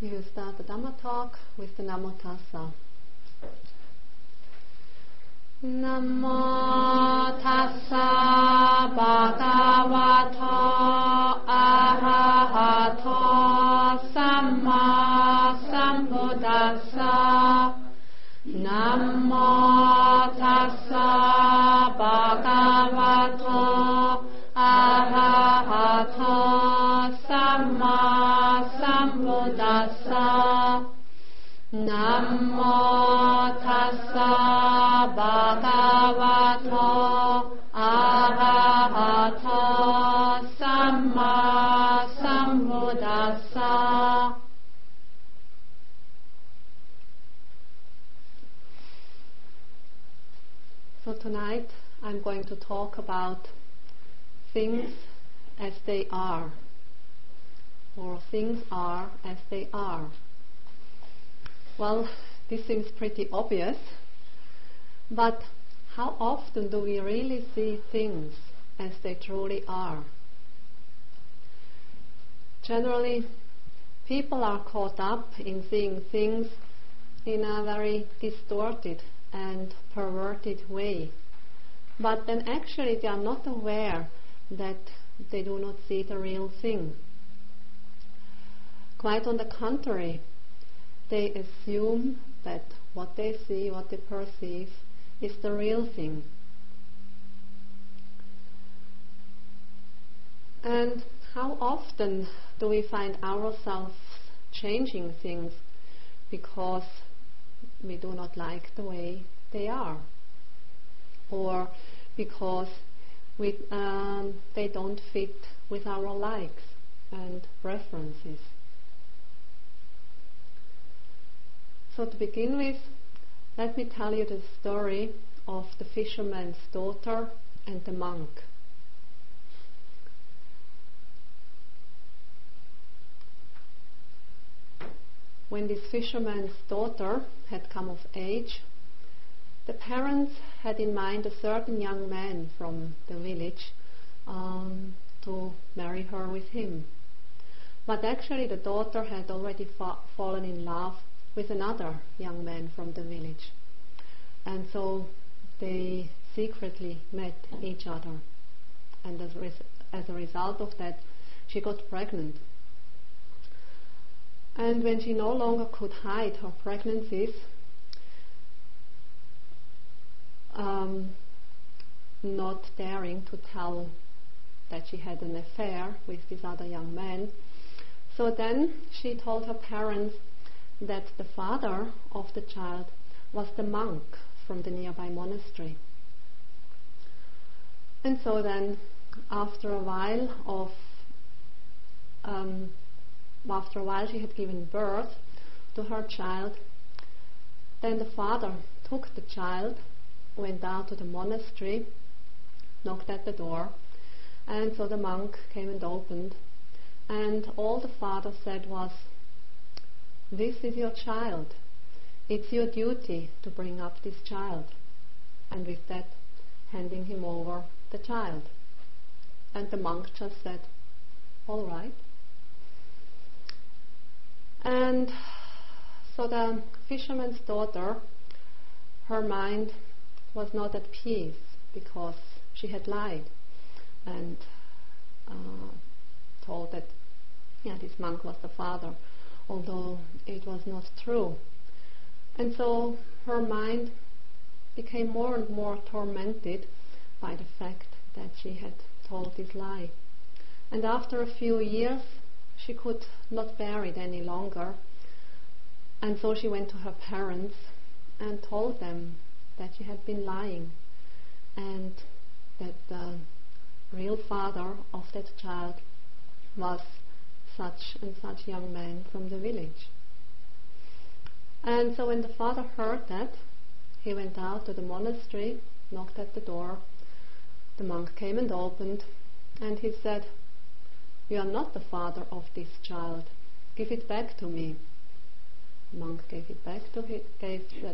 We will start the Dhamma talk with the Namotasa. Namotasa Bhagavata Arahato Samma Sambodasa. Namotasa Bhagavata Arahato Samma Sambodasa. Namotasa Bhagavato Arahato Samma Sambodasa. So tonight I'm going to talk about things as they are, or things are as they are. Well, this seems pretty obvious, but how often do we really see things as they truly are? Generally, people are caught up in seeing things in a very distorted and perverted way, but then actually they are not aware that they do not see the real thing. Quite on the contrary, they assume that what they see, what they perceive, is the real thing. And how often do we find ourselves changing things because we do not like the way they are, or because they don't fit with our likes and preferences? So to begin with, let me tell you the story of the fisherman's daughter and the monk. When this fisherman's daughter had come of age, the parents had in mind a certain young man from the village to marry her with him. But actually the daughter had already fallen in love with another young man from the village, and so they secretly met each other, and as a result of that she got pregnant. And when she no longer could hide her pregnancies, not daring to tell that she had an affair with this other young man, so then she told her parents that the father of the child was the monk from the nearby monastery. And so then after a while she had given birth to her child. Then the father took the child, went down to the monastery, knocked at the door, and so the monk came and opened, and all the father said was, "This is your child. It's your duty to bring up this child." And with that, handing him over the child. And the monk just said, "All right." And so the fisherman's daughter, her mind was not at peace because she had lied and told that this monk was the father, although it was not true. And so her mind became more and more tormented by the fact that she had told this lie. And after a few years she could not bear it any longer, and so she went to her parents and told them that she had been lying, and that the real father of that child was such and such young man from the village. And so when the father heard that, he went out to the monastery, knocked at the door. The monk came and opened, and he said, "You are not the father of this child. Give it back to me." The monk gave the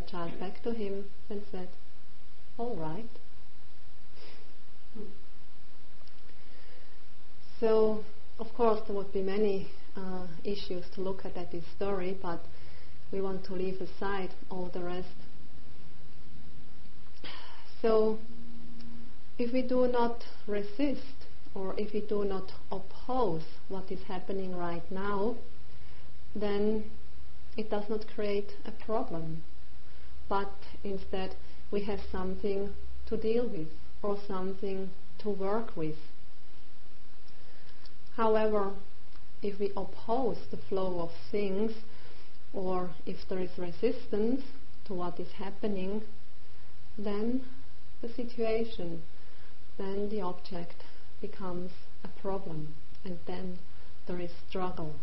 child back to him and said, "All right." So of course there would be many issues to look at this story, but we want to leave aside all the rest. So if we do not resist, or if we do not oppose what is happening right now, then it does not create a problem, but instead we have something to deal with or something to work with. However, if we oppose the flow of things, or if there is resistance to what is happening, then the situation, then the object becomes a problem, and then there is struggle.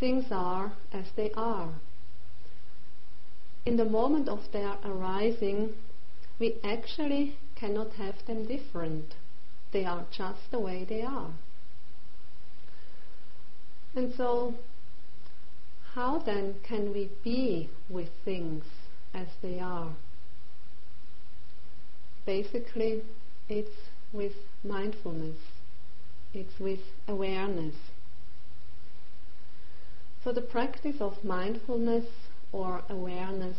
Things are as they are. In the moment of their arising, we actually cannot have them different. They are just the way they are. And so, how then can we be with things as they are? Basically, it's with mindfulness. It's with awareness. So the practice of mindfulness or awareness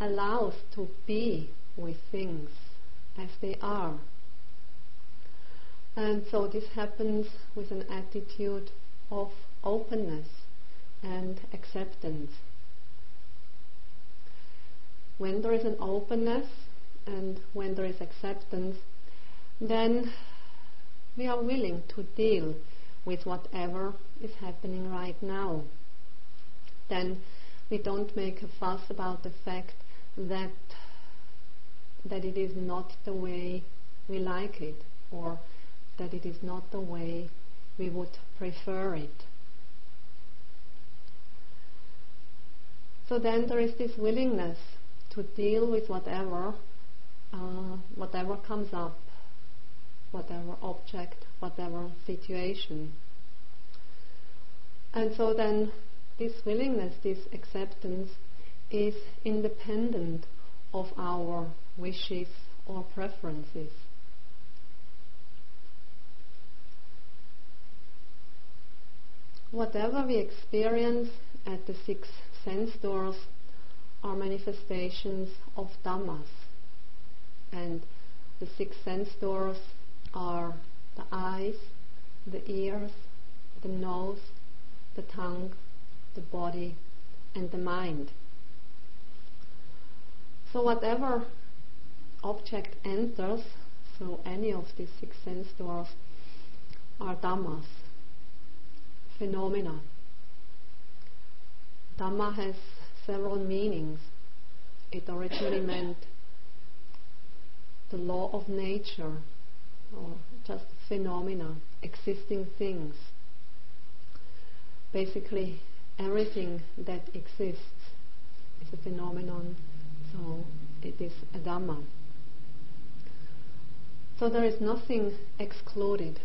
allows to be with things as they are. And so this happens with an attitude of openness and acceptance. When there is an openness and when there is acceptance, then we are willing to deal with whatever is happening right now. Then we don't make a fuss about the fact that it is not the way we like it, or that it is not the way we would prefer it. So then there is this willingness to deal with whatever comes up, whatever object, whatever situation. And so then this willingness, this acceptance, is independent of our wishes or preferences. Whatever we experience at the six sense doors are manifestations of Dhammas, and the six sense doors are the eyes, the ears, the nose, the tongue, the body, and the mind. So whatever object enters through any of these six sense doors are Dhammas, phenomena. Dhamma has several meanings. It originally meant the law of nature, or just phenomena, existing things. Basically, everything that exists is a phenomenon, so it is a Dhamma. So there is nothing excluded.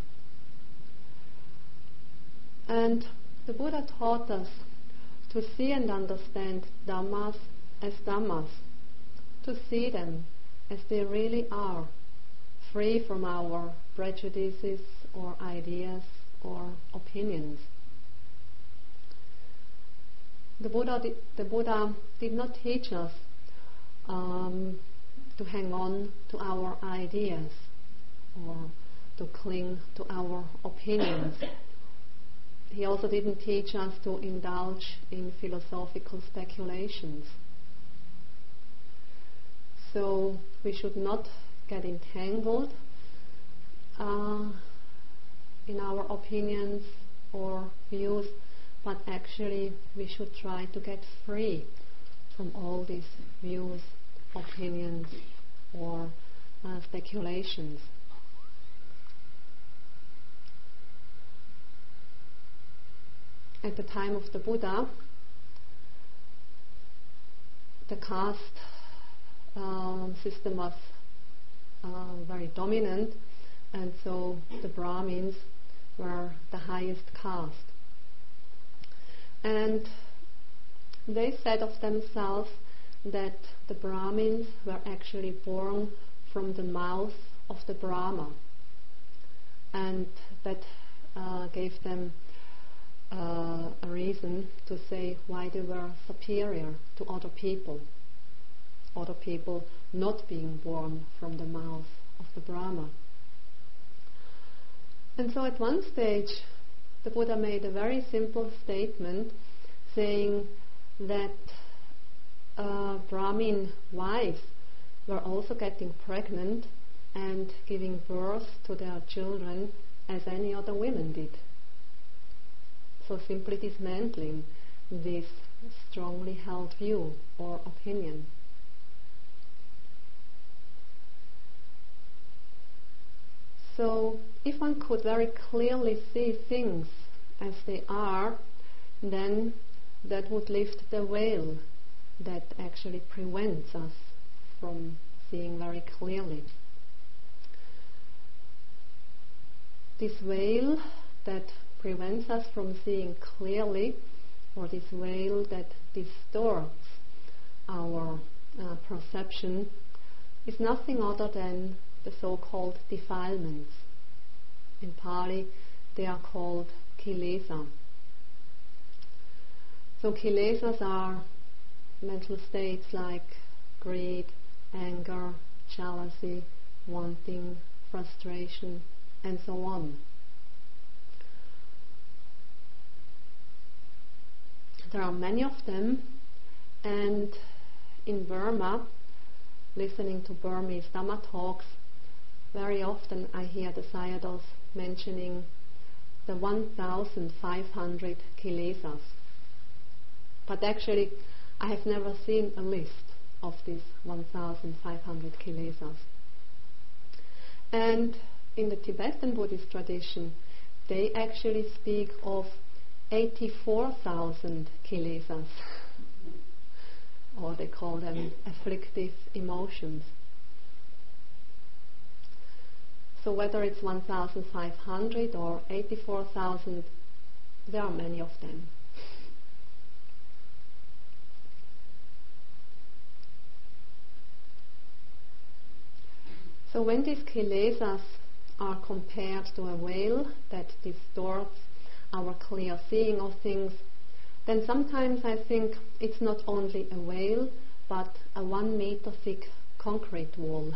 And the Buddha taught us to see and understand Dhammas as Dhammas, to see them as they really are, free from our prejudices or ideas or opinions. The Buddha did not teach us to hang on to our ideas or to cling to our opinions. He also didn't teach us to indulge in philosophical speculations. So we should not get entangled in our opinions or views, but actually we should try to get free from all these views, opinions, or speculations. At the time of the Buddha, the caste system was very dominant, and so the Brahmins were the highest caste. And they said of themselves that the Brahmins were actually born from the mouth of the Brahma, and that gave them a reason to say why they were superior to other people not being born from the mouth of the Brahma. And so at one stage the Buddha made a very simple statement saying that Brahmin wives were also getting pregnant and giving birth to their children as any other women did. So simply dismantling this strongly held view or opinion. So if one could very clearly see things as they are, then that would lift the veil that actually prevents us from seeing very clearly. This veil that prevents us from seeing clearly, or this veil that distorts our perception, is nothing other than the so-called defilements. In Pali they are called Kilesa. So Kilesas are mental states like greed, anger, jealousy, wanting, frustration, and so on. There are many of them, and in Burma, listening to Burmese Dhamma talks, very often I hear the Sayadaws mentioning the 1,500 kilesas. But actually, I have never seen a list of these 1,500 kilesas. And in the Tibetan Buddhist tradition, they actually speak of 84,000 kilesas, or they call them afflictive emotions. So whether it's 1,500 or 84,000, there are many of them. So when these kilesas are compared to a veil that distorts our clear seeing of things, then sometimes I think it's not only a veil but a 1 meter thick concrete wall.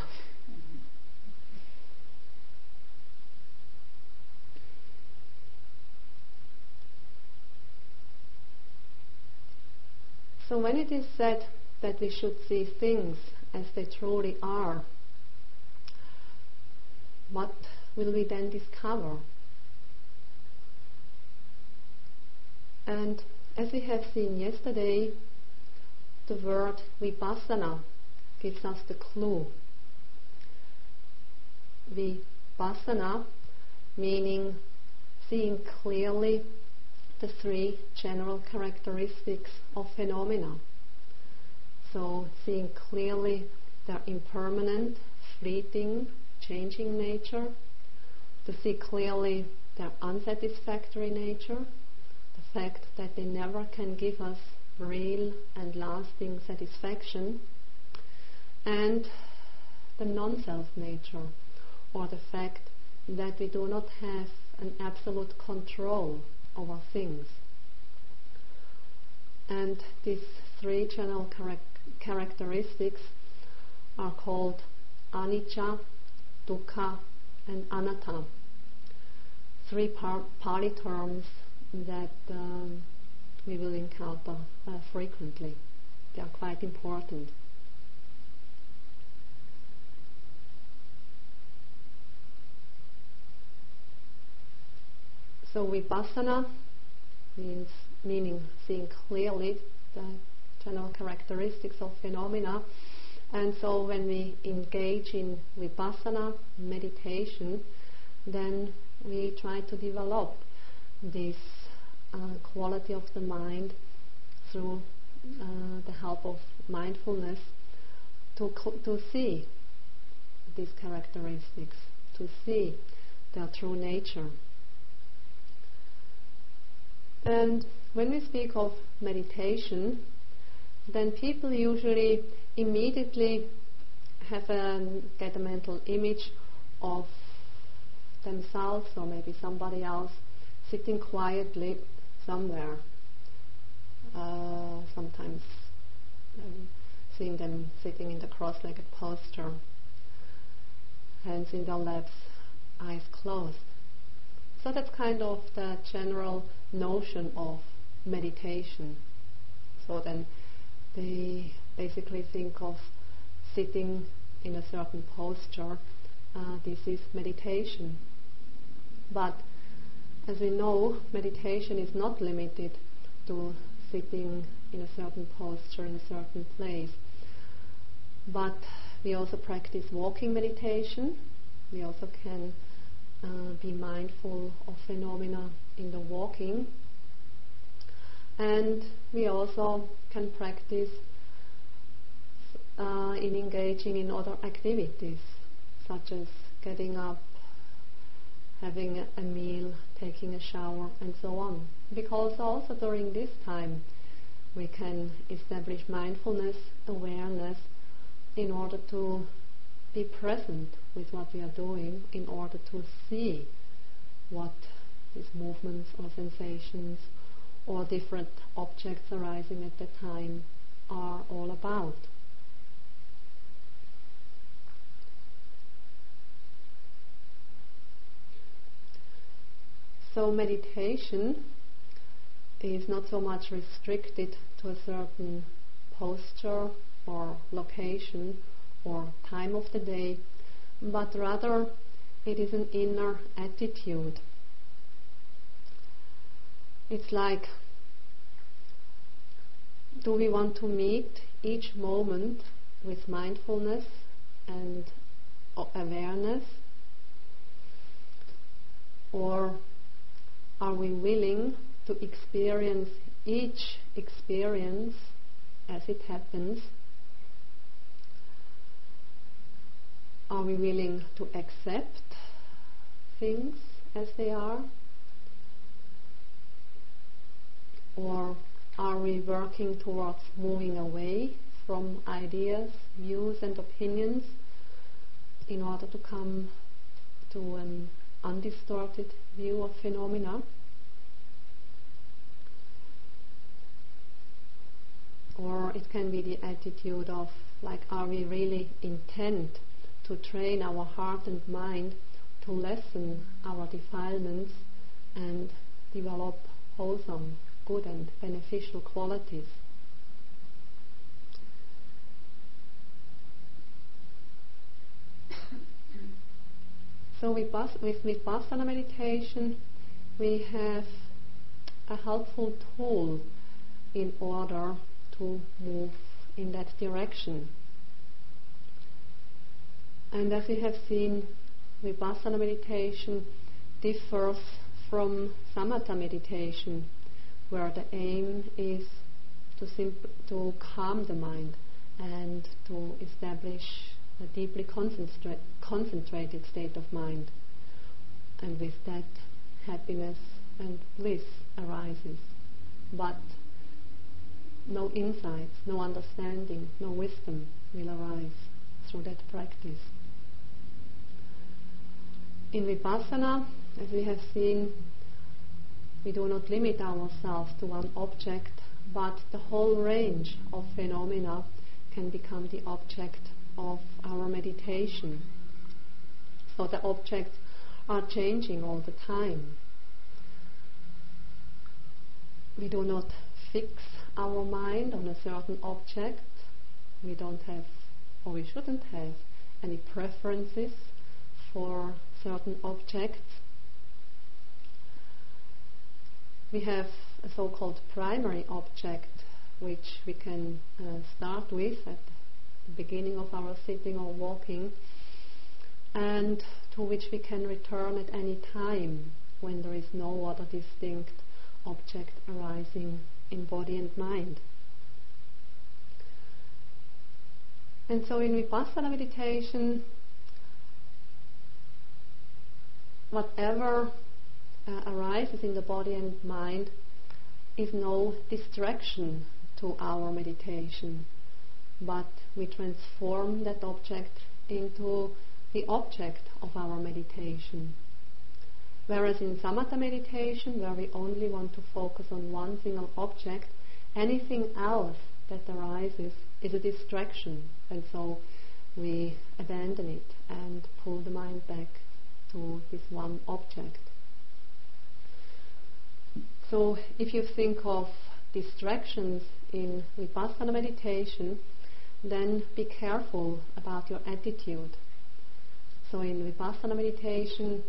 So when it is said that we should see things as they truly are, what will we then discover? And as we have seen yesterday, the word Vipassana gives us the clue. Vipassana, meaning seeing clearly the 3 general characteristics of phenomena. So seeing clearly their impermanent, fleeting, changing nature, to see clearly their unsatisfactory nature, the fact that they never can give us real and lasting satisfaction, and the non-self nature, or the fact that we do not have an absolute control over things. And these 3 general characteristics are called Anicca, Dukkha, and Anatta, 3 Pali terms that we will encounter frequently. They are quite important. So Vipassana meaning seeing clearly the general characteristics of phenomena. And so when we engage in Vipassana meditation, then we try to develop this quality of the mind through the help of mindfulness to see these characteristics, to see their true nature. And when we speak of meditation, then people usually immediately get a mental image of themselves or maybe somebody else sitting quietly somewhere. Sometimes seeing them sitting in the cross-legged posture, hands in their laps, eyes closed. So that's kind of the general notion of meditation. So then they basically think of sitting in a certain posture. This is meditation. But as we know, meditation is not limited to sitting in a certain posture, in a certain place. But we also practice walking meditation. We also can be mindful of phenomena in the walking. And we also can practice in engaging in other activities, such as getting up, having a meal, taking a shower, and so on. Because also during this time we can establish mindfulness, awareness, in order to be present with what we are doing, in order to see what these movements or sensations or different objects arising at the time are all about. So meditation is not so much restricted to a certain posture or location or time of the day, but rather it is an inner attitude. It's like, do we want to meet each moment with mindfulness and awareness, or are we willing to experience each experience as it happens? Are we willing to accept things as they are? Or are we working towards moving away from ideas, views and opinions in order to come to an undistorted view of phenomena? Or it can be the attitude of, like, are we really intent to train our heart and mind to lessen our defilements and develop wholesome, good and beneficial qualities? So with Vipassana meditation we have a helpful tool in order to move in that direction. And as we have seen, Vipassana meditation differs from Samatha meditation, where the aim is to calm the mind and to establish a deeply concentrated state of mind, and with that happiness and bliss arises, but no insights, no understanding, no wisdom will arise through that practice. In Vipassana, as we have seen, we do not limit ourselves to one object, but the whole range of phenomena can become the object of our meditation. So the objects are changing all the time. We do not fix our mind on a certain object. We don't have, or we shouldn't have, any preferences for certain objects. We have a so-called primary object, which we can start with at beginning of our sitting or walking, and to which we can return at any time when there is no other distinct object arising in body and mind. And so in Vipassana meditation, whatever arises in the body and mind is no distraction to our meditation, but we transform that object into the object of our meditation. Whereas in Samatha meditation, where we only want to focus on one single object, anything else that arises is a distraction, and so we abandon it and pull the mind back to this one object. So if you think of distractions in Vipassana meditation, then be careful about your attitude. So in Vipassana meditation,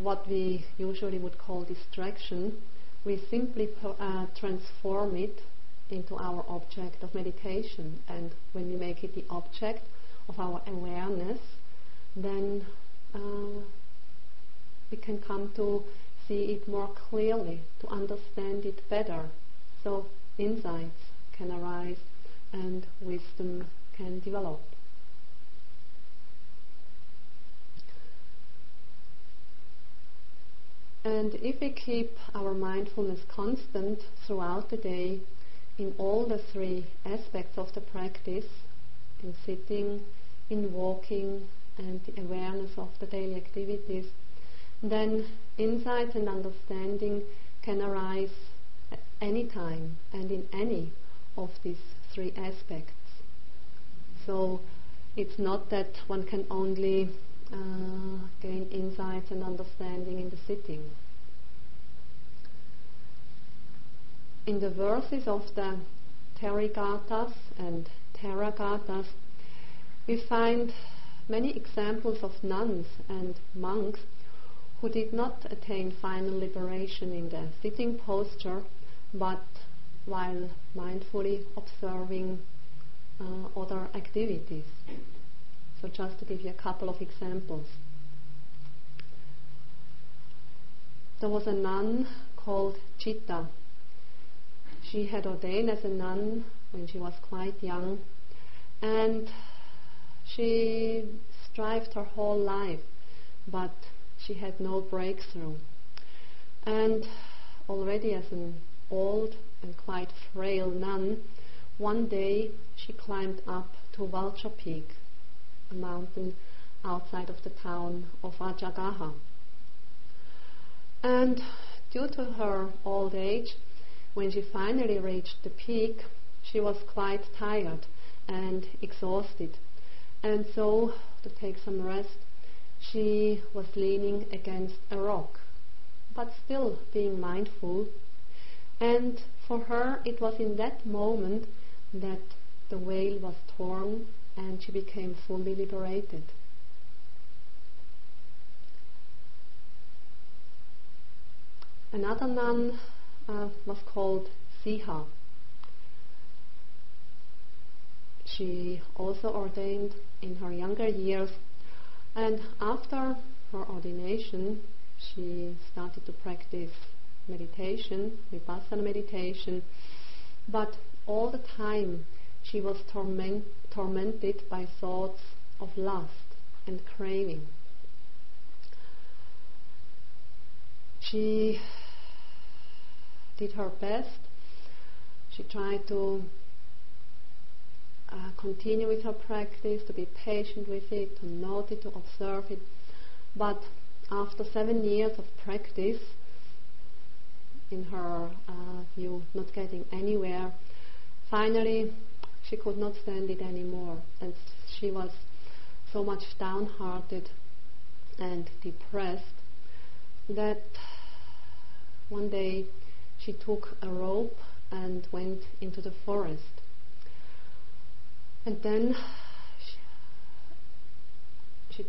what we usually would call distraction, we simply transform it into our object of meditation. And when we make it the object of our awareness, then we can come to see it more clearly, to understand it better. So insights can arise and wisdom can develop. And if we keep our mindfulness constant throughout the day in all the three aspects of the practice, in sitting, in walking, and the awareness of the daily activities, then insights and understanding can arise at any time and in any of these three aspects. So it's not that one can only gain insights and understanding in the sitting. In the verses of the Therigatas and Theragatas, we find many examples of nuns and monks who did not attain final liberation in the sitting posture, but while mindfully observing other activities. So just to give you a couple of examples. There was a nun called Chitta. She had ordained as a nun when she was quite young, and she strived her whole life, but she had no breakthrough. And already as an old and quite frail nun, one day she climbed up to Vulture Peak, a mountain outside of the town of Rajagaha. And due to her old age, when she finally reached the peak, she was quite tired and exhausted, and so to take some rest, she was leaning against a rock, but still being mindful. And for her it was in that moment that the veil was torn and she became fully liberated. Another nun was called Siha. She also ordained in her younger years, and after her ordination she started to practice meditation, Vipassana meditation, but all the time she was tormented by thoughts of lust and craving. She did her best. She tried to continue with her practice, to be patient with it, to note it, to observe it, but after 7 years of practice, in her view not getting anywhere, finally she could not stand it anymore, and she was so much downhearted and depressed that one day she took a rope and went into the forest. And then she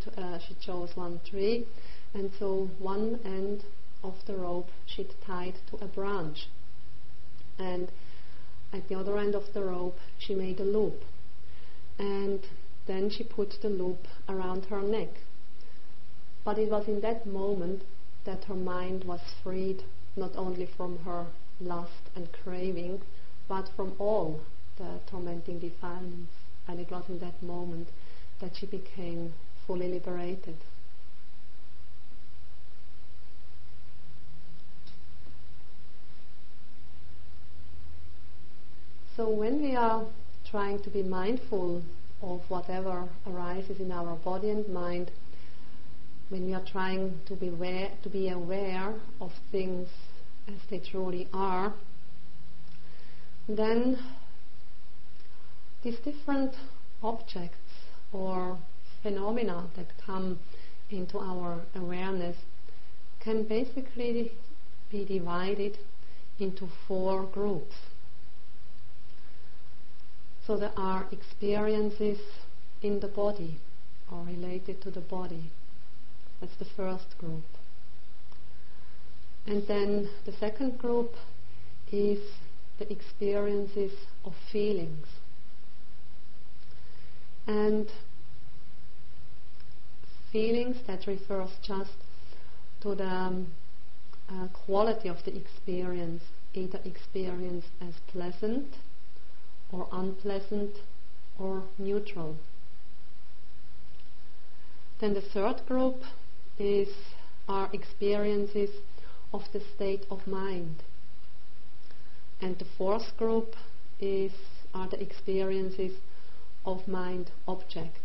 chose one tree, and so one end of the rope she tied to a branch, and at the other end of the rope she made a loop, and then she put the loop around her neck. But it was in that moment that her mind was freed, not only from her lust and craving, but from all the tormenting defilements. And it was in that moment that she became fully liberated. So when we are trying to be mindful of whatever arises in our body and mind, when we are trying to be aware of things as they truly are, then these different objects or phenomena that come into our awareness can basically be divided into four groups. So there are experiences in the body or related to the body. That's the first group. And then the second group is the experiences of feelings. And feelings, that refers just to the quality of the experience, either experience as pleasant or unpleasant or neutral. Then the third group are experiences of the state of mind. And the fourth group are the experiences of mind objects.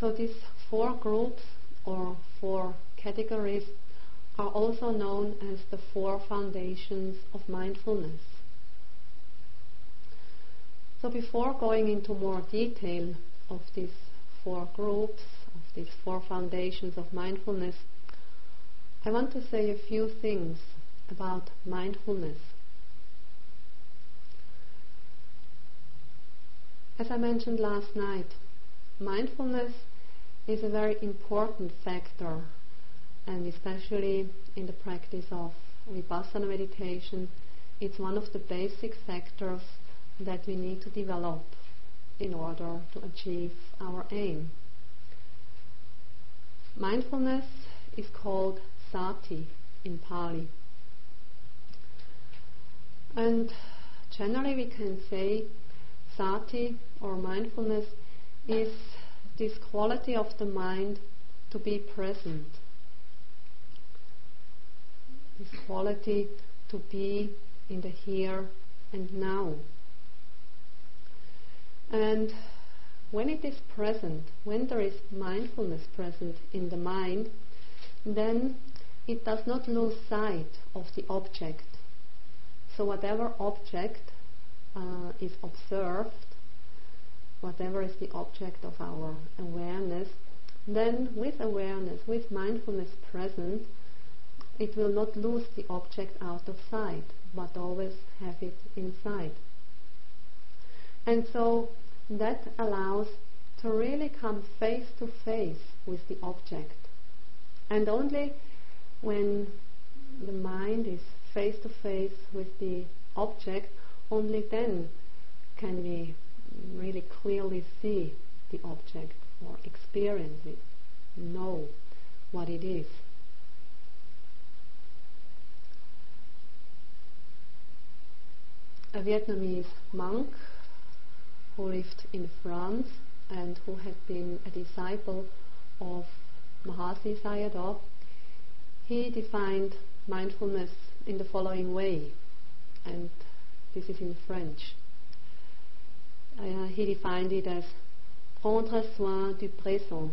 So these four groups or four categories are also known as the four foundations of mindfulness. So before going into more detail of these four groups, of these four foundations of mindfulness, I want to say a few things about mindfulness. As I mentioned last night, mindfulness is a very important factor, and especially in the practice of Vipassana meditation, it's one of the basic factors that we need to develop in order to achieve our aim. Mindfulness is called Sati in Pali. And generally we can say Sati or mindfulness is this quality of the mind to be present, this quality to be in the here and now. And when it is present, when there is mindfulness present in the mind, then it does not lose sight of the object. So whatever object is observed, whatever is the object of our awareness, then with awareness, with mindfulness present, it will not lose the object out of sight, but always have it in sight. And so that allows to really come face to face with the object. And only when the mind is face to face with the object, only then can we really clearly see the object or experience it, know what it is. A Vietnamese monk who lived in France and who had been a disciple of Mahasi Sayadaw, he defined mindfulness in the following way, and this is in French. He defined it as prendre soin du présent,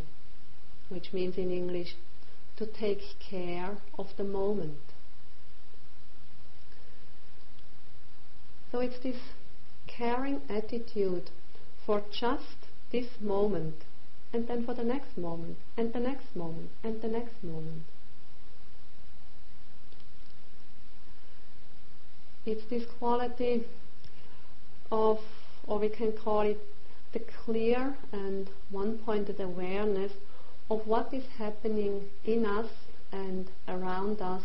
which means in English, to take care of the moment. So it's this caring attitude for just this moment, and then for the next moment, and the next moment, and the next moment. It's this quality of, or we can call it, the clear and one-pointed awareness of what is happening in us and around us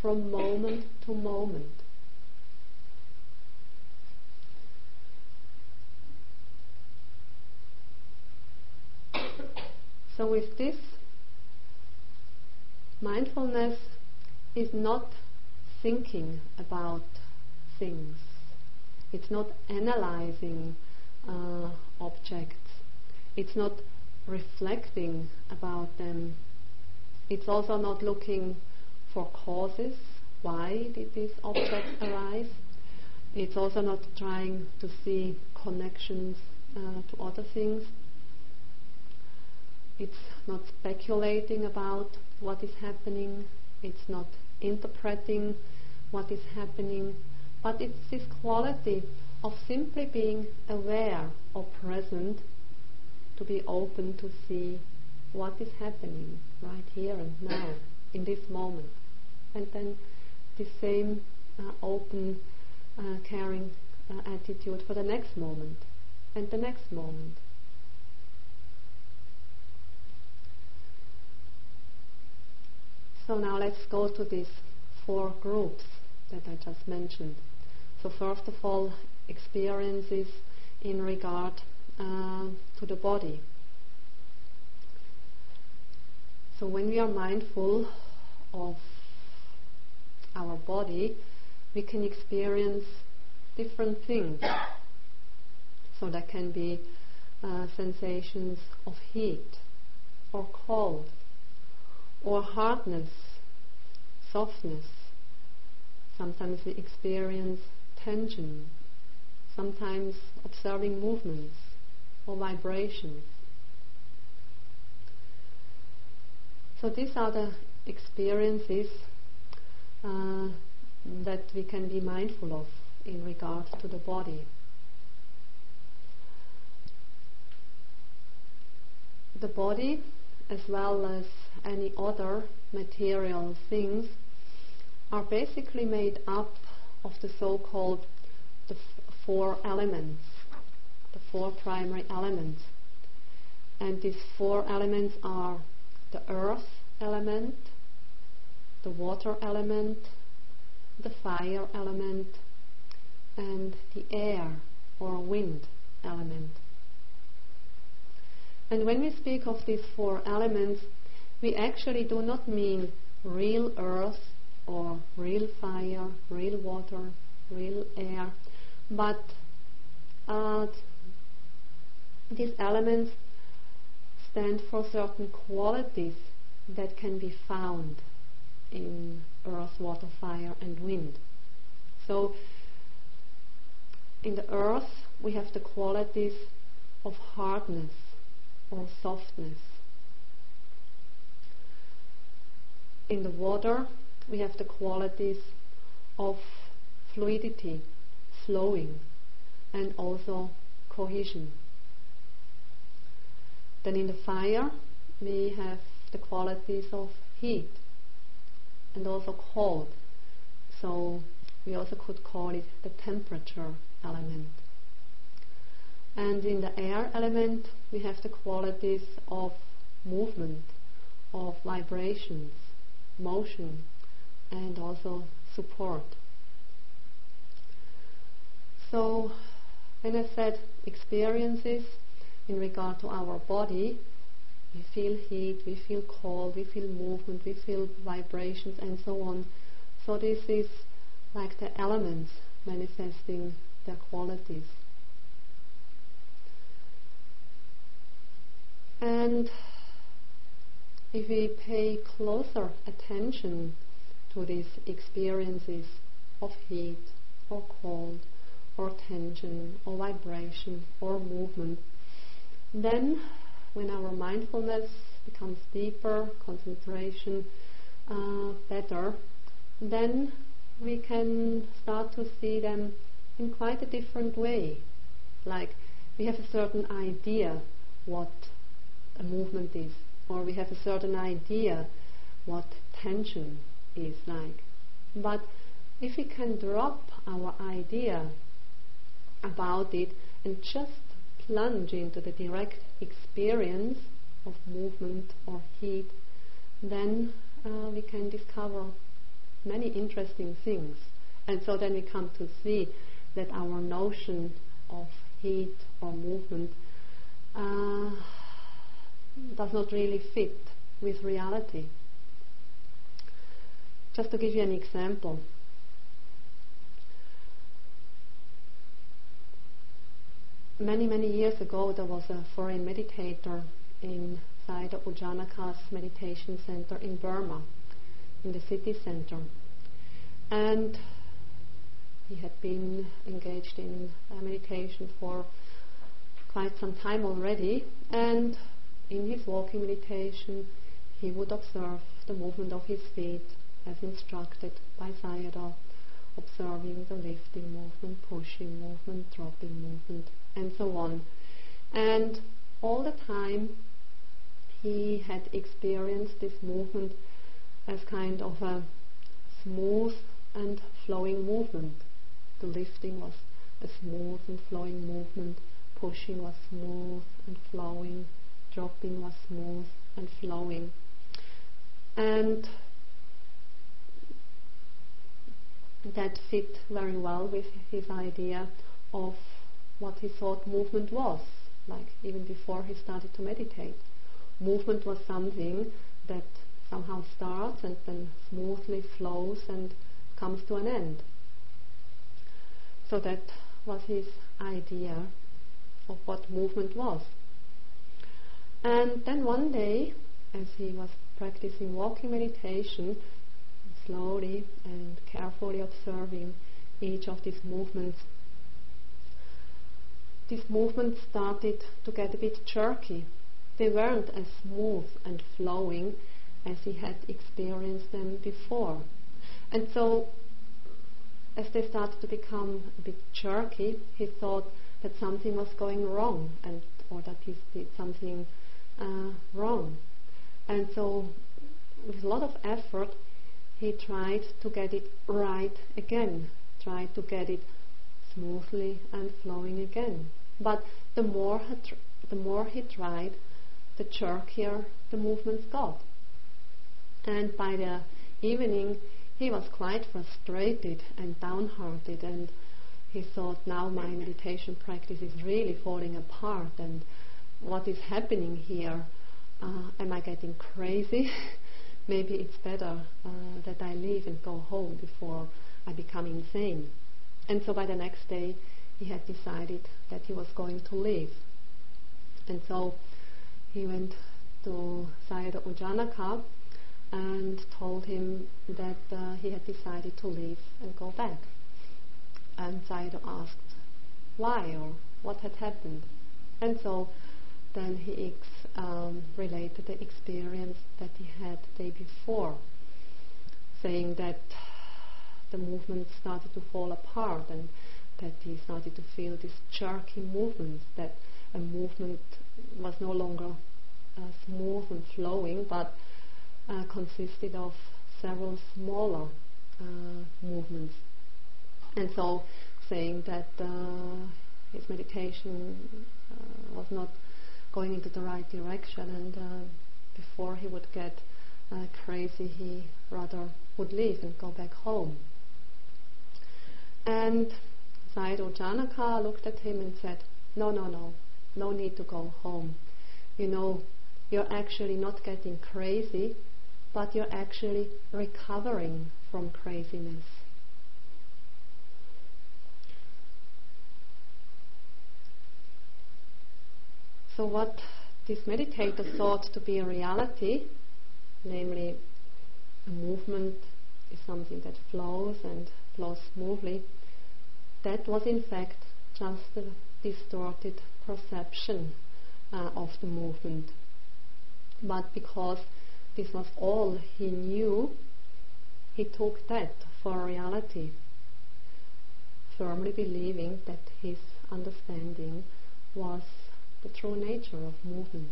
from moment to moment. So with this, mindfulness is not thinking about things. It's not analyzing objects. It's not reflecting about them. It's also not looking for causes. Why did this object arise? It's also not trying to see connections to other things. It's not speculating about what is happening, it's not interpreting what is happening, but it's this quality of simply being aware or present, to be open to see what is happening right here and now, in this moment. And then the same open, caring attitude for the next moment, and the next moment. So now let's go to these four groups that I just mentioned. So first of all, experiences in regard to the body. So when we are mindful of our body, we can experience different things. So there can be sensations of heat or cold, or hardness, softness. Sometimes we experience tension, sometimes observing movements or vibrations. So these are the experiences that we can be mindful of in regard to the body. The body, as well as any other material things, are basically made up of the so-called four elements, the four primary elements. And these four elements are the earth element, the water element, the fire element, and the air or wind element. And when we speak of these four elements, we actually do not mean real earth or real fire, real water, real air, but these elements stand for certain qualities that can be found in earth, water, fire and wind. So in the earth we have the qualities of hardness or softness. In the water we have the qualities of fluidity, flowing, and also cohesion. Then in the fire we have the qualities of heat and also cold, so we also could call it the temperature element. And in the air element we have the qualities of movement, of vibrations, motion, and also support. So when I said experiences in regard to our body, we feel heat, we feel cold, we feel movement, we feel vibrations and so on. So this is like the elements manifesting their qualities. And if we pay closer attention to these experiences of heat or cold or tension or vibration or movement, then when our mindfulness becomes deeper, concentration better, then we can start to see them in quite a different way. Like we have a certain idea what a movement is, or we have a certain idea what tension is like. But if we can drop our idea about it and just plunge into the direct experience of movement or heat, then we can discover many interesting things. And so then we come to see that our notion of heat or movement does not really fit with reality. Just to give you an example, many years ago there was a foreign meditator inside the U Janaka's meditation center in Burma, in the city center, and he had been engaged in meditation for quite some time already. And in his walking meditation, he would observe the movement of his feet as instructed by Sayadaw, observing the lifting movement, pushing movement, dropping movement, and so on. And all the time he had experienced this movement as kind of a smooth and flowing movement. The lifting was a smooth and flowing movement, pushing was smooth and flowing, dropping was smooth and flowing. And that fit very well with his idea of what he thought movement was, like even before he started to meditate. Movement was something that somehow starts and then smoothly flows and comes to an end. So that was his idea of what movement was. And then one day, as he was practicing walking meditation, slowly and carefully observing each of these movements, these movements started to get a bit jerky. They weren't as smooth and flowing as he had experienced them before. And so, as they started to become a bit jerky, he thought that something was going wrong, or that he did something wrong. And so, with a lot of effort, he tried to get it right again, tried to get it smoothly and flowing again. But the more he tried, the jerkier the movements got. And by the evening, he was quite frustrated and downhearted, and he thought, now my meditation practice is really falling apart, and what is happening here? Am I getting crazy? Maybe it's better that I leave and go home before I become insane. And so by the next day he had decided that he was going to leave. And so he went to Sayadaw U Janaka and told him that he had decided to leave and go back. And Sayadaw asked why or what had happened. And so then he related the experience that he had the day before, saying that the movement started to fall apart and that he started to feel these jerky movements, that a movement was no longer smooth and flowing, but consisted of several smaller movements. And so, saying that his meditation was not going into the right direction, and before he would get crazy, he rather would leave and go back home. And Sayadaw U Janaka looked at him and said, no need to go home. You know, you're actually not getting crazy, but you're actually recovering from craziness. So what this meditator thought to be a reality, namely a movement is something that flows and flows smoothly, that was in fact just a distorted perception of the movement. But because this was all he knew, he took that for reality, firmly believing that his understanding was the true nature of movement.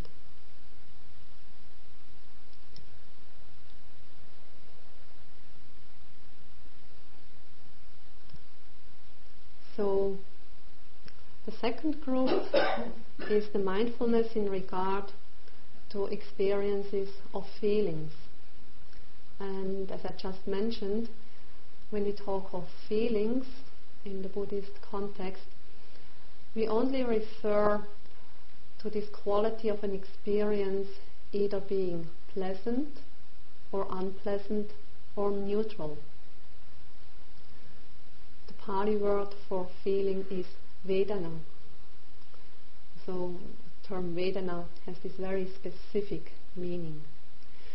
So the second group is the mindfulness in regard to experiences of feelings. And as I just mentioned, when we talk of feelings in the Buddhist context, we only refer to this quality of an experience either being pleasant or unpleasant or neutral. The Pali word for feeling is Vedana. So the term Vedana has this very specific meaning,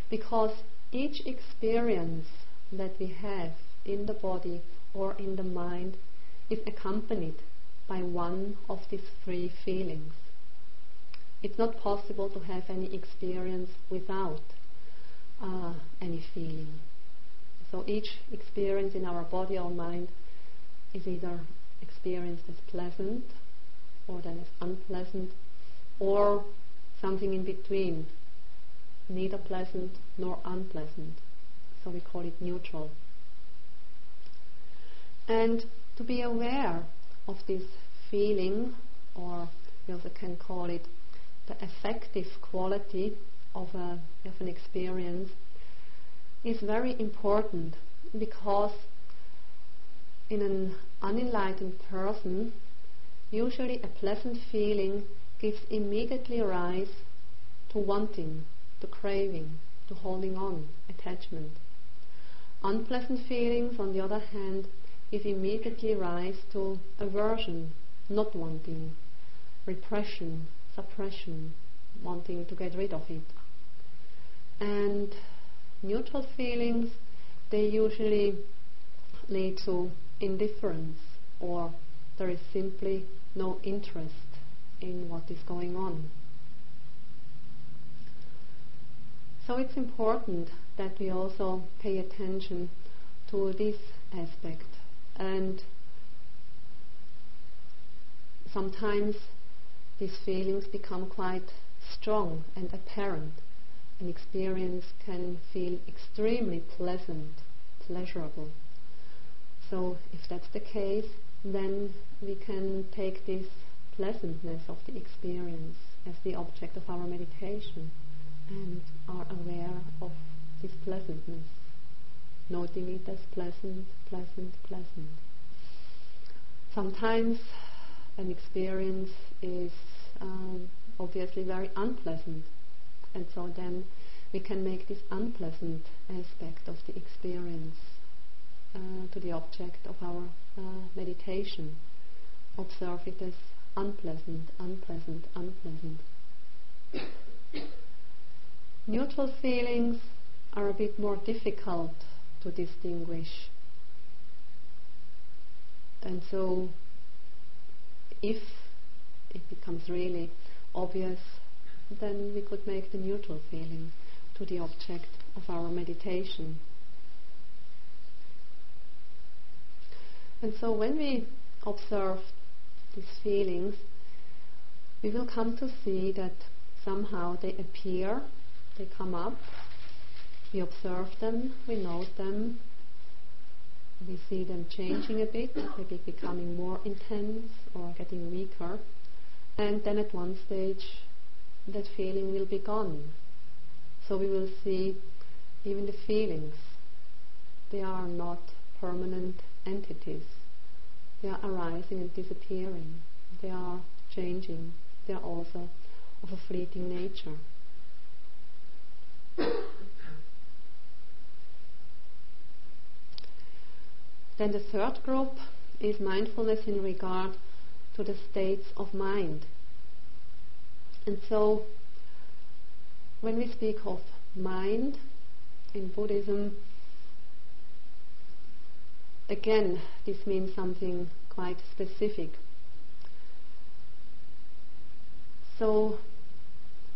because each experience that we have in the body or in the mind is accompanied by one of these three feelings. It's not possible to have any experience without any feeling. So each experience in our body or mind is either experienced as pleasant or then as unpleasant, or something in between, neither pleasant nor unpleasant. So we call it neutral. And to be aware of this feeling, or we also can call it the affective quality of an experience, is very important, because in an unenlightened person, usually a pleasant feeling gives immediately rise to wanting, to craving, to holding on, attachment. Unpleasant feelings, on the other hand, give immediately rise to aversion, not wanting, repression, suppression, wanting to get rid of it. And neutral feelings, they usually lead to indifference, or there is simply no interest in what is going on. So it's important that we also pay attention to this aspect. And sometimes these feelings become quite strong and apparent. An experience can feel extremely pleasant, pleasurable. So if that's the case, then we can take this pleasantness of the experience as the object of our meditation, and are aware of this pleasantness, noting it as pleasant, pleasant, pleasant. Sometimes an experience is obviously very unpleasant, and so then we can make this unpleasant aspect of the experience to the object of our meditation. Observe it as unpleasant, unpleasant, unpleasant. Neutral feelings are a bit more difficult to distinguish, and so if it becomes really obvious, then we could make the neutral feeling to the object of our meditation. And so when we observe these feelings, we will come to see that somehow they appear, they come up, we observe them, we note them, we see them changing a bit, maybe becoming more intense or getting weaker, and then at one stage that feeling will be gone. So we will see even the feelings, they are not permanent entities. They are arising and disappearing. They are changing. They are also of a fleeting nature. Then the third group is mindfulness in regard to the states of mind. And so when we speak of mind in Buddhism, again, this means something quite specific. So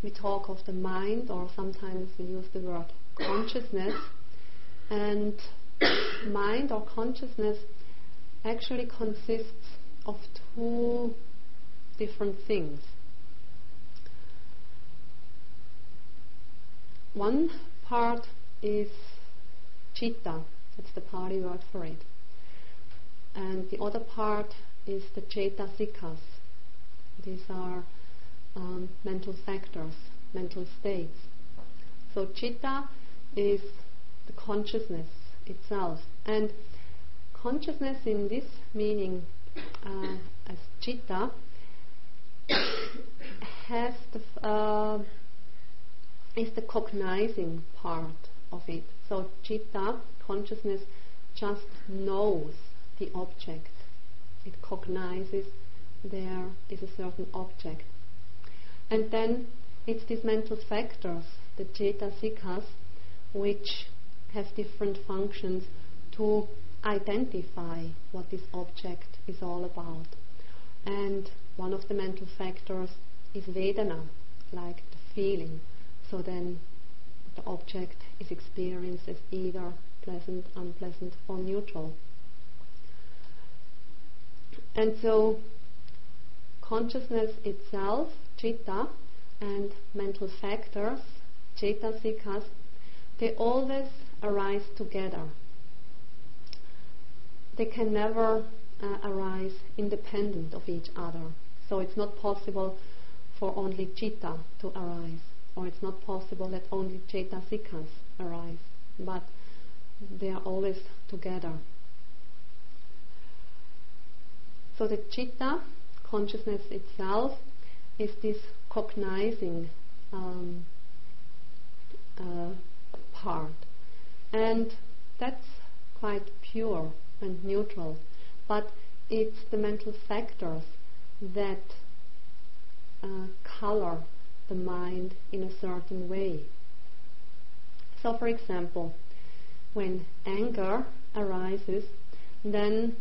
we talk of the mind, or sometimes we use the word consciousness, and mind or consciousness actually consists of two different things. One part is Chitta, that's the Pali word for it. And the other part is the cetasikas. These are mental factors, mental states. So Chitta is the consciousness itself, and consciousness in this meaning as Chitta has is the cognizing part of it. So Chitta, consciousness, just knows the object. It cognizes there is a certain object. And then it's these mental factors, the cetasikas, which have different functions to identify what this object is all about. And one of the mental factors is Vedana, like the feeling. So then the object is experienced as either pleasant, unpleasant or neutral. And so consciousness itself, Chitta, and mental factors, cetasikas, they always arise together. They can never arise independent of each other. So it's not possible for only Chitta to arise, or it's not possible that only cetasikas arise, but they are always together. So the Chitta, consciousness itself, is this cognizing part, and that's quite pure and neutral, but it's the mental factors that color the mind in a certain way. So for example, when anger arises, then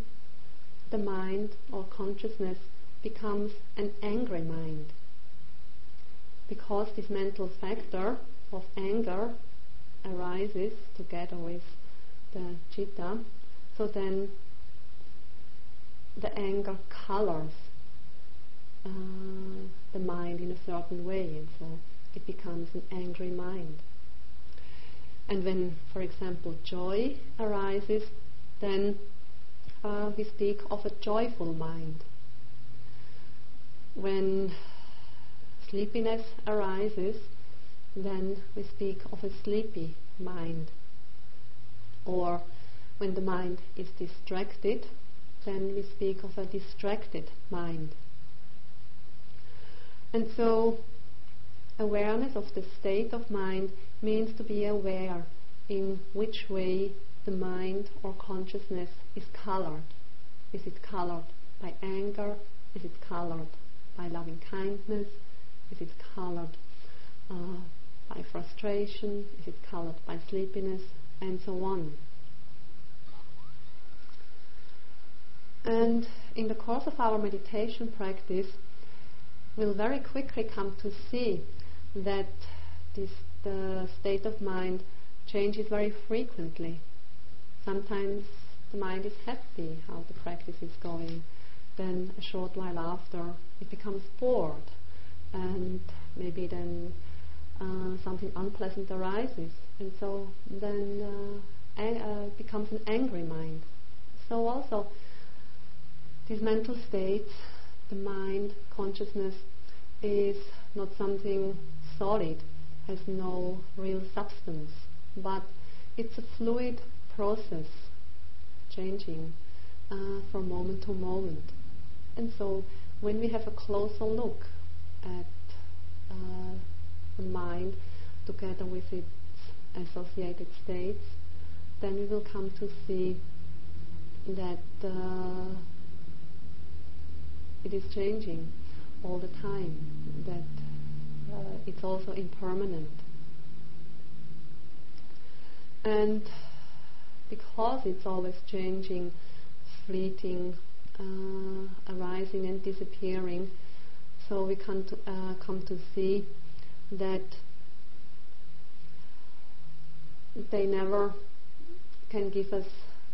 the mind or consciousness becomes an angry mind, because this mental factor of anger arises together with the Chitta. So then the anger colors the mind in a certain way, and so it becomes an angry mind. And when, for example, joy arises, then we speak of a joyful mind. When sleepiness arises, then we speak of a sleepy mind. Or when the mind is distracted, then we speak of a distracted mind. And so awareness of the state of mind means to be aware in which way the mind or consciousness is colored. Is it colored by anger? Is it colored by loving kindness? Is it colored by frustration? Is it colored by sleepiness? And so on. And in the course of our meditation practice, we'll very quickly come to see that the state of mind changes very frequently. Sometimes the mind is happy how the practice is going, then a short while after it becomes bored, and maybe then something unpleasant arises, and so then becomes an angry mind. So also these mental states, the mind, consciousness, is not something solid, has no real substance, but it's a fluid process, changing from moment to moment. And so when we have a closer look at the mind together with its associated states, then we will come to see that it is changing all the time, that it's also impermanent. And because it's always changing, fleeting, arising and disappearing, so we come to see that they never can give us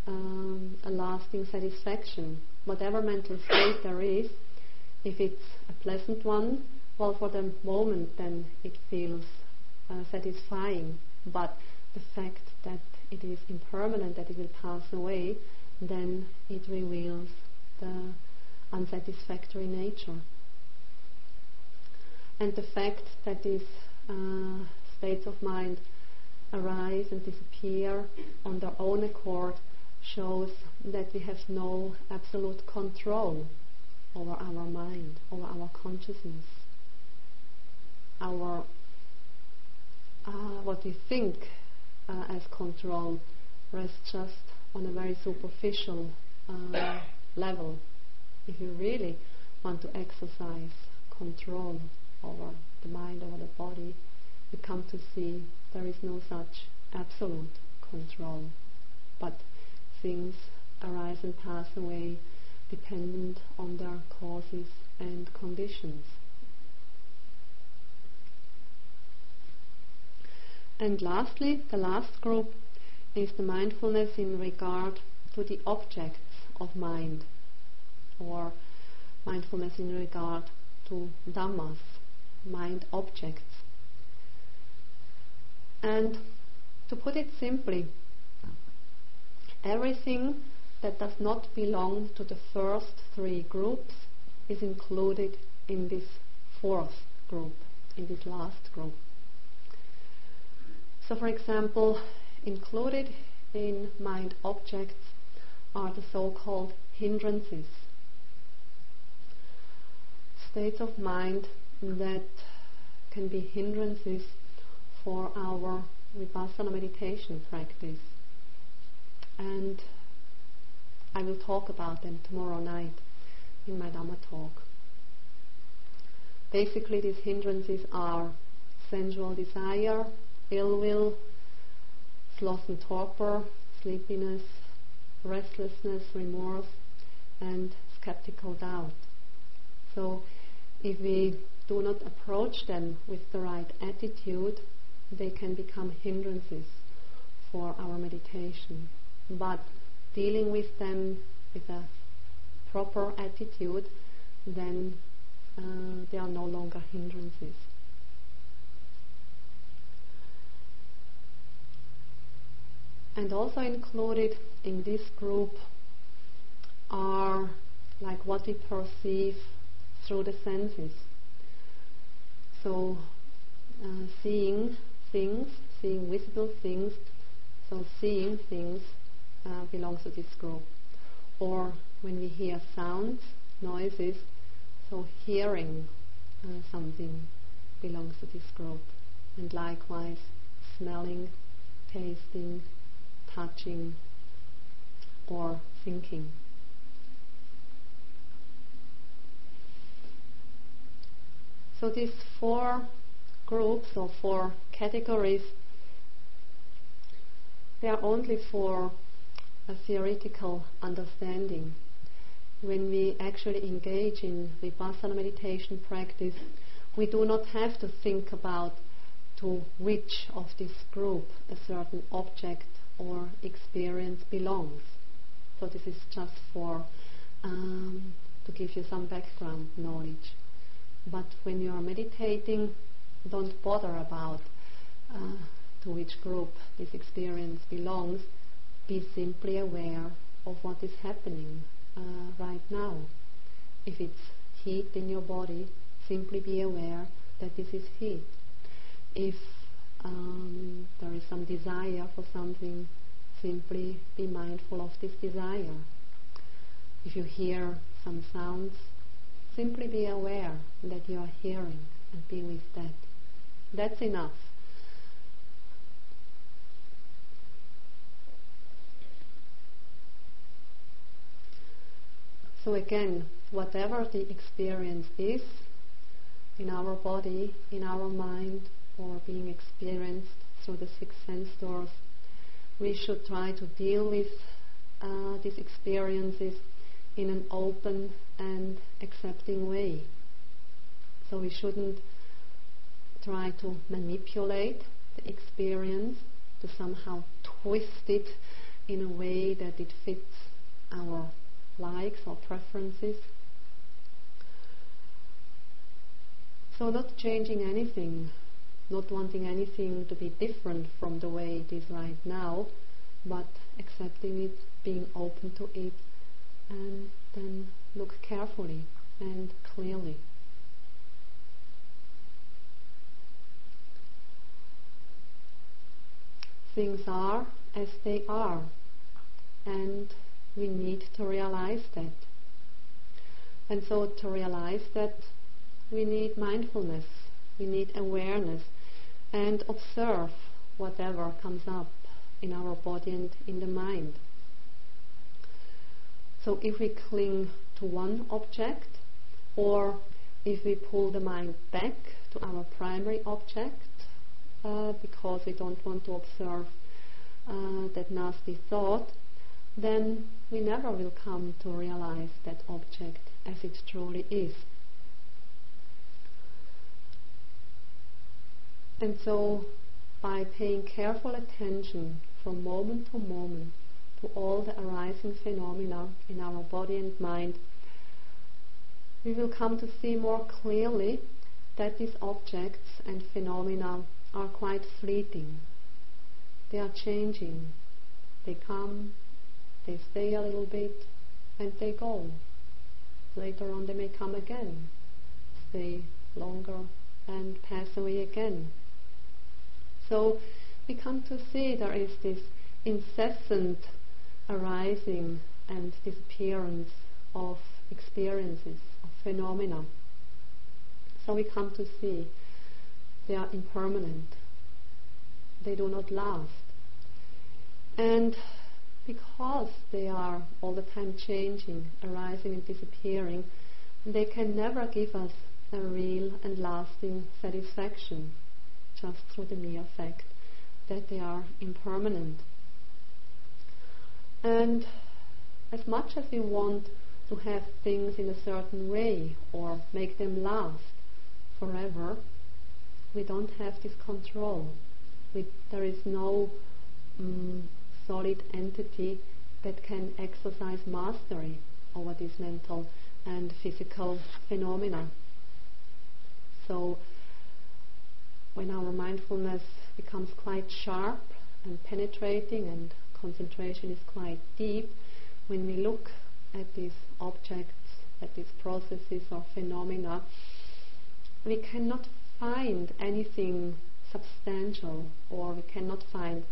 a lasting satisfaction. Whatever mental state there is, if it's a pleasant one, well, for the moment then it feels satisfying, but the fact that it is impermanent, that it will pass away, then it reveals the unsatisfactory nature. And the fact that these states of mind arise and disappear on their own accord shows that we have no absolute control over our mind, over our consciousness. Our what we think as control rests just on a very superficial level. If you really want to exercise control over the mind, over the body, you come to see there is no such absolute control, but things arise and pass away dependent on their causes and conditions. And lastly, the last group is the mindfulness in regard to the objects of mind, or mindfulness in regard to dhammas, mind objects. And to put it simply, everything that does not belong to the first three groups is included in this fourth group, in this last group. So, for example, included in mind objects are the so-called hindrances, states of mind that can be hindrances for our Vipassana meditation practice. And I will talk about them tomorrow night in my Dhamma talk. Basically, these hindrances are sensual desire, ill will, sloth and torpor, sleepiness, restlessness, remorse, and skeptical doubt. So if we do not approach them with the right attitude, they can become hindrances for our meditation. But dealing with them with a proper attitude, then they are no longer hindrances. And also included in this group are like what we perceive through the senses. So seeing things, seeing visible things, so seeing things belongs to this group. Or when we hear sounds, noises, so hearing something belongs to this group. And likewise, smelling, tasting, touching, or thinking. So these four groups or four categories, they are only for a theoretical understanding. When we actually engage in Vipassana meditation practice, we do not have to think about to which of this group a certain object or experience belongs. So this is just for to give you some background knowledge. But when you are meditating, don't bother about to which group this experience belongs. Be simply aware of what is happening right now. If it's heat in your body, simply be aware that this is heat. If there is some desire for something, simply be mindful of this desire. If you hear some sounds, simply be aware that you are hearing and be with that. That's enough. So again, whatever the experience is, in our body, in our mind, or being experienced through the six sense doors, we should try to deal with these experiences in an open and accepting way. So we shouldn't try to manipulate the experience, to somehow twist it in a way that it fits our likes or preferences. So not changing anything, not wanting anything to be different from the way it is right now, but accepting it, being open to it, and then look carefully and clearly. Things are as they are, and we need to realize that. And so to realize that, we need mindfulness, we need awareness, and observe whatever comes up in our body and in the mind. So if we cling to one object, or if we pull the mind back to our primary object because we don't want to observe that nasty thought, then we never will come to realize that object as it truly is. And so by paying careful attention from moment to moment to all the arising phenomena in our body and mind, we will come to see more clearly that these objects and phenomena are quite fleeting. They are changing. They come, they stay a little bit, and they go. Later on they may come again, stay longer, and pass away again. So we come to see there is this incessant arising and disappearance of experiences, of phenomena. So we come to see they are impermanent. They do not last. And because they are all the time changing, arising and disappearing, they can never give us a real and lasting satisfaction just through the mere fact that they are impermanent. And as much as we want to have things in a certain way or make them last forever, we don't have this control. There is no solid entity that can exercise mastery over these mental and physical phenomena. So when our mindfulness becomes quite sharp and penetrating and concentration is quite deep, when we look at these objects, at these processes or phenomena, we cannot find anything substantial, or we cannot find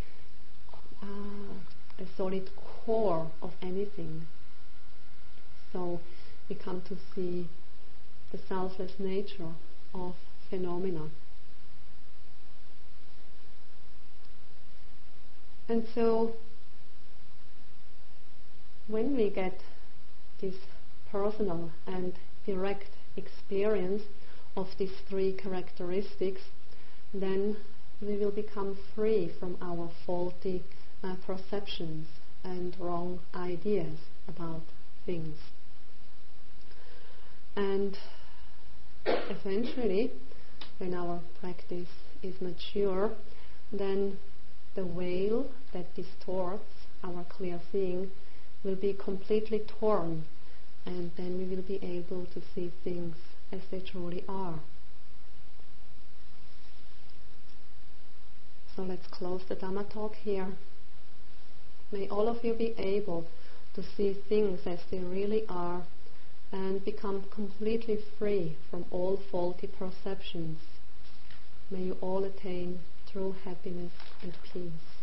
a solid core of anything. So we come to see the selfless nature of phenomena. And so when we get this personal and direct experience of these three characteristics, then we will become free from our faulty perceptions and wrong ideas about things. And eventually, when our practice is mature, then the veil that distorts our clear seeing will be completely torn, and then we will be able to see things as they truly are. So let's close the Dhamma talk here. May all of you be able to see things as they really are and become completely free from all faulty perceptions. May you all attain true happiness and peace.